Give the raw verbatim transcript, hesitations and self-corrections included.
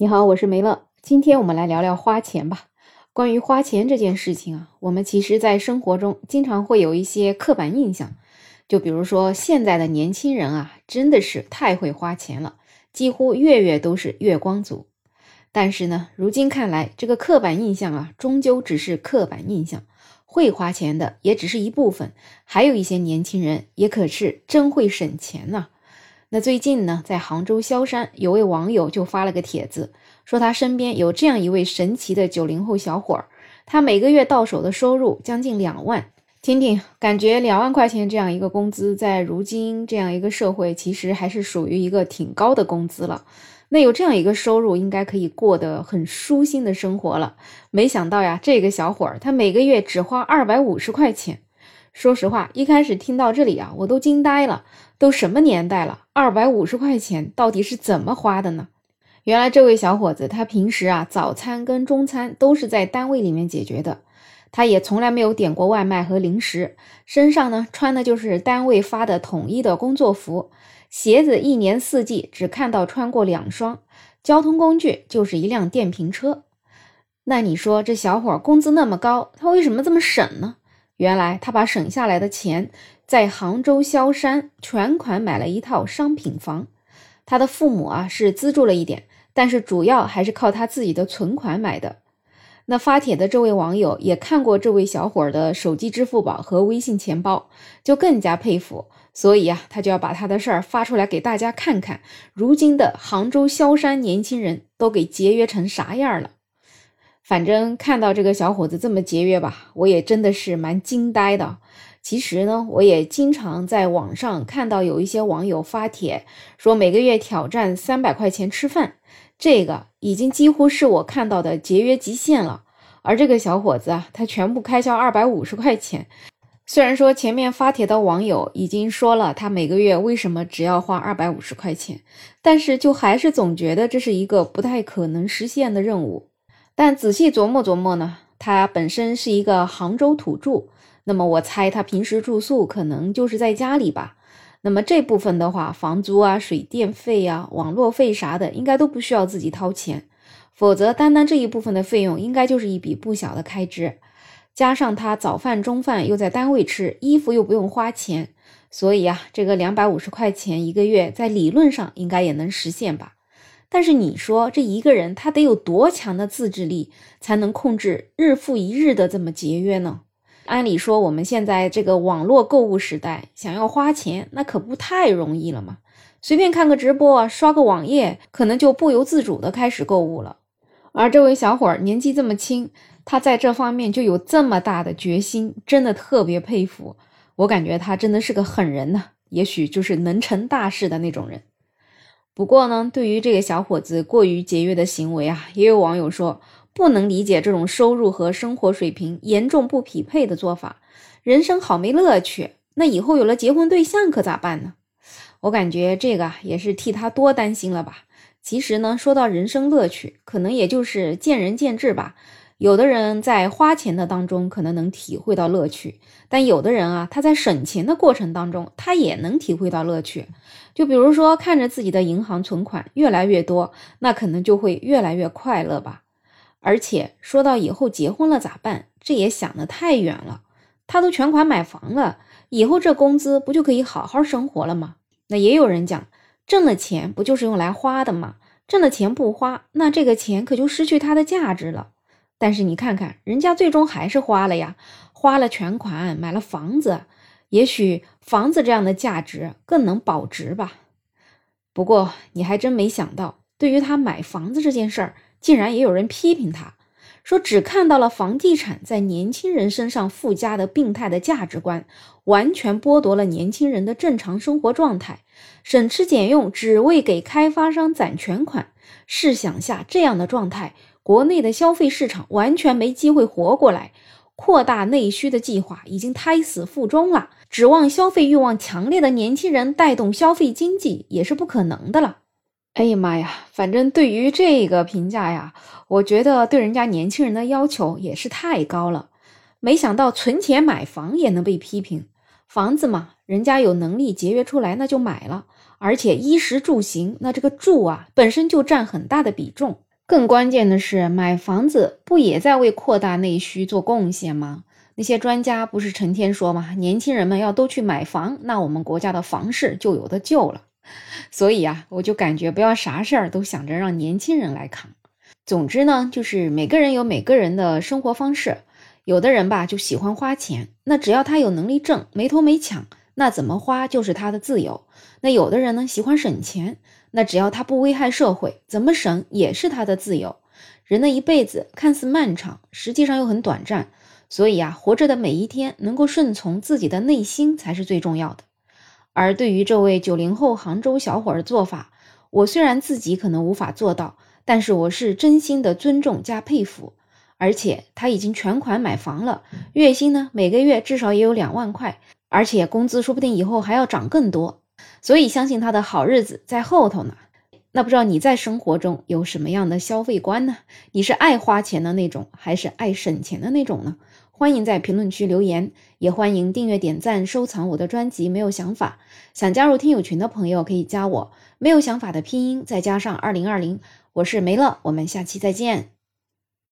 你好，我是梅乐。今天我们来聊聊花钱吧。关于花钱这件事情啊，我们其实在生活中经常会有一些刻板印象，就比如说现在的年轻人啊，真的是太会花钱了，几乎月月都是月光族。但是呢，如今看来，这个刻板印象啊，终究只是刻板印象，会花钱的也只是一部分，还有一些年轻人也可是真会省钱呢、啊。那最近呢，在杭州萧山有位网友就发了个帖子，说他身边有这样一位神奇的九零后小伙儿，他每个月到手的收入将近两万。听听，感觉两万块钱这样一个工资，在如今这样一个社会，其实还是属于一个挺高的工资了。那有这样一个收入，应该可以过得很舒心的生活了。没想到呀，这个小伙儿他每个月只花二百五十块钱。说实话，一开始听到这里啊，我都惊呆了，都什么年代了，二百五十块钱到底是怎么花的呢？原来这位小伙子他平时啊，早餐跟中餐都是在单位里面解决的，他也从来没有点过外卖和零食，身上呢穿的就是单位发的统一的工作服，鞋子一年四季只看到穿过两双，交通工具就是一辆电瓶车。那你说这小伙工资那么高，他为什么这么省呢？原来他把省下来的钱在杭州萧山全款买了一套商品房。他的父母啊是资助了一点，但是主要还是靠他自己的存款买的。那发帖的这位网友也看过这位小伙的手机支付宝和微信钱包，就更加佩服，所以啊他就要把他的事儿发出来给大家看看，如今的杭州萧山年轻人都给节约成啥样了。反正看到这个小伙子这么节约吧，我也真的是蛮惊呆的。其实呢，我也经常在网上看到有一些网友发帖，说每个月挑战三百块钱吃饭，这个已经几乎是我看到的节约极限了。而这个小伙子啊，他全部开销二百五十块钱。虽然说前面发帖的网友已经说了他每个月为什么只要花二百五十块钱，但是就还是总觉得这是一个不太可能实现的任务。但仔细琢磨琢磨呢，他本身是一个杭州土著，那么我猜他平时住宿可能就是在家里吧。那么这部分的话，房租啊、水电费啊、网络费啥的，应该都不需要自己掏钱，否则单单这一部分的费用，应该就是一笔不小的开支。加上他早饭、中饭又在单位吃，衣服又不用花钱，所以啊，这个两百五十块钱一个月，在理论上应该也能实现吧。但是你说这一个人他得有多强的自制力才能控制日复一日的这么节约呢？按理说我们现在这个网络购物时代，想要花钱那可不太容易了嘛，随便看个直播，刷个网页，可能就不由自主的开始购物了。而这位小伙年纪这么轻，他在这方面就有这么大的决心，真的特别佩服。我感觉他真的是个狠人呢、啊，也许就是能成大事的那种人。不过呢，对于这个小伙子过于节约的行为啊，也有网友说不能理解这种收入和生活水平严重不匹配的做法，人生好没乐趣，那以后有了结婚对象可咋办呢？我感觉这个也是替他多担心了吧。其实呢，说到人生乐趣，可能也就是见仁见智吧。有的人在花钱的当中可能能体会到乐趣，但有的人啊，他在省钱的过程当中，他也能体会到乐趣。就比如说看着自己的银行存款越来越多，那可能就会越来越快乐吧。而且说到以后结婚了咋办，这也想得太远了。他都全款买房了，以后这工资不就可以好好生活了吗？那也有人讲，挣了钱不就是用来花的吗？挣了钱不花，那这个钱可就失去它的价值了。但是你看看，人家最终还是花了呀，花了全款，买了房子，也许房子这样的价值更能保值吧。不过你还真没想到，对于他买房子这件事儿，竟然也有人批评他，说只看到了房地产在年轻人身上附加的病态的价值观，完全剥夺了年轻人的正常生活状态，省吃俭用只为给开发商攒全款。试想下这样的状态，国内的消费市场完全没机会活过来，扩大内需的计划已经胎死腹中了，指望消费欲望强烈的年轻人带动消费经济也是不可能的了。哎呀妈呀，反正对于这个评价呀，我觉得对人家年轻人的要求也是太高了。没想到存钱买房也能被批评，房子嘛，人家有能力节约出来那就买了，而且衣食住行，那这个住啊本身就占很大的比重。更关键的是，买房子不也在为扩大内需做贡献吗？那些专家不是成天说吗？年轻人们要都去买房，那我们国家的房市就有的救了。所以啊，我就感觉不要啥事儿都想着让年轻人来扛。总之呢，就是每个人有每个人的生活方式，有的人吧就喜欢花钱，那只要他有能力挣，没偷没抢，那怎么花就是他的自由。那有的人呢喜欢省钱，那只要他不危害社会，怎么省也是他的自由。人的一辈子看似漫长，实际上又很短暂，所以啊，活着的每一天能够顺从自己的内心才是最重要的。而对于这位九零后杭州小伙的做法，我虽然自己可能无法做到，但是我是真心的尊重加佩服。而且他已经全款买房了，月薪呢每个月至少也有两万块，而且工资说不定以后还要涨更多，所以相信他的好日子在后头呢。那不知道你在生活中有什么样的消费观呢？你是爱花钱的那种，还是爱省钱的那种呢？欢迎在评论区留言，也欢迎订阅点赞收藏我的专辑没有想法。想加入听友群的朋友可以加我，没有想法的拼音再加上二零二零，我是梅乐，我们下期再见。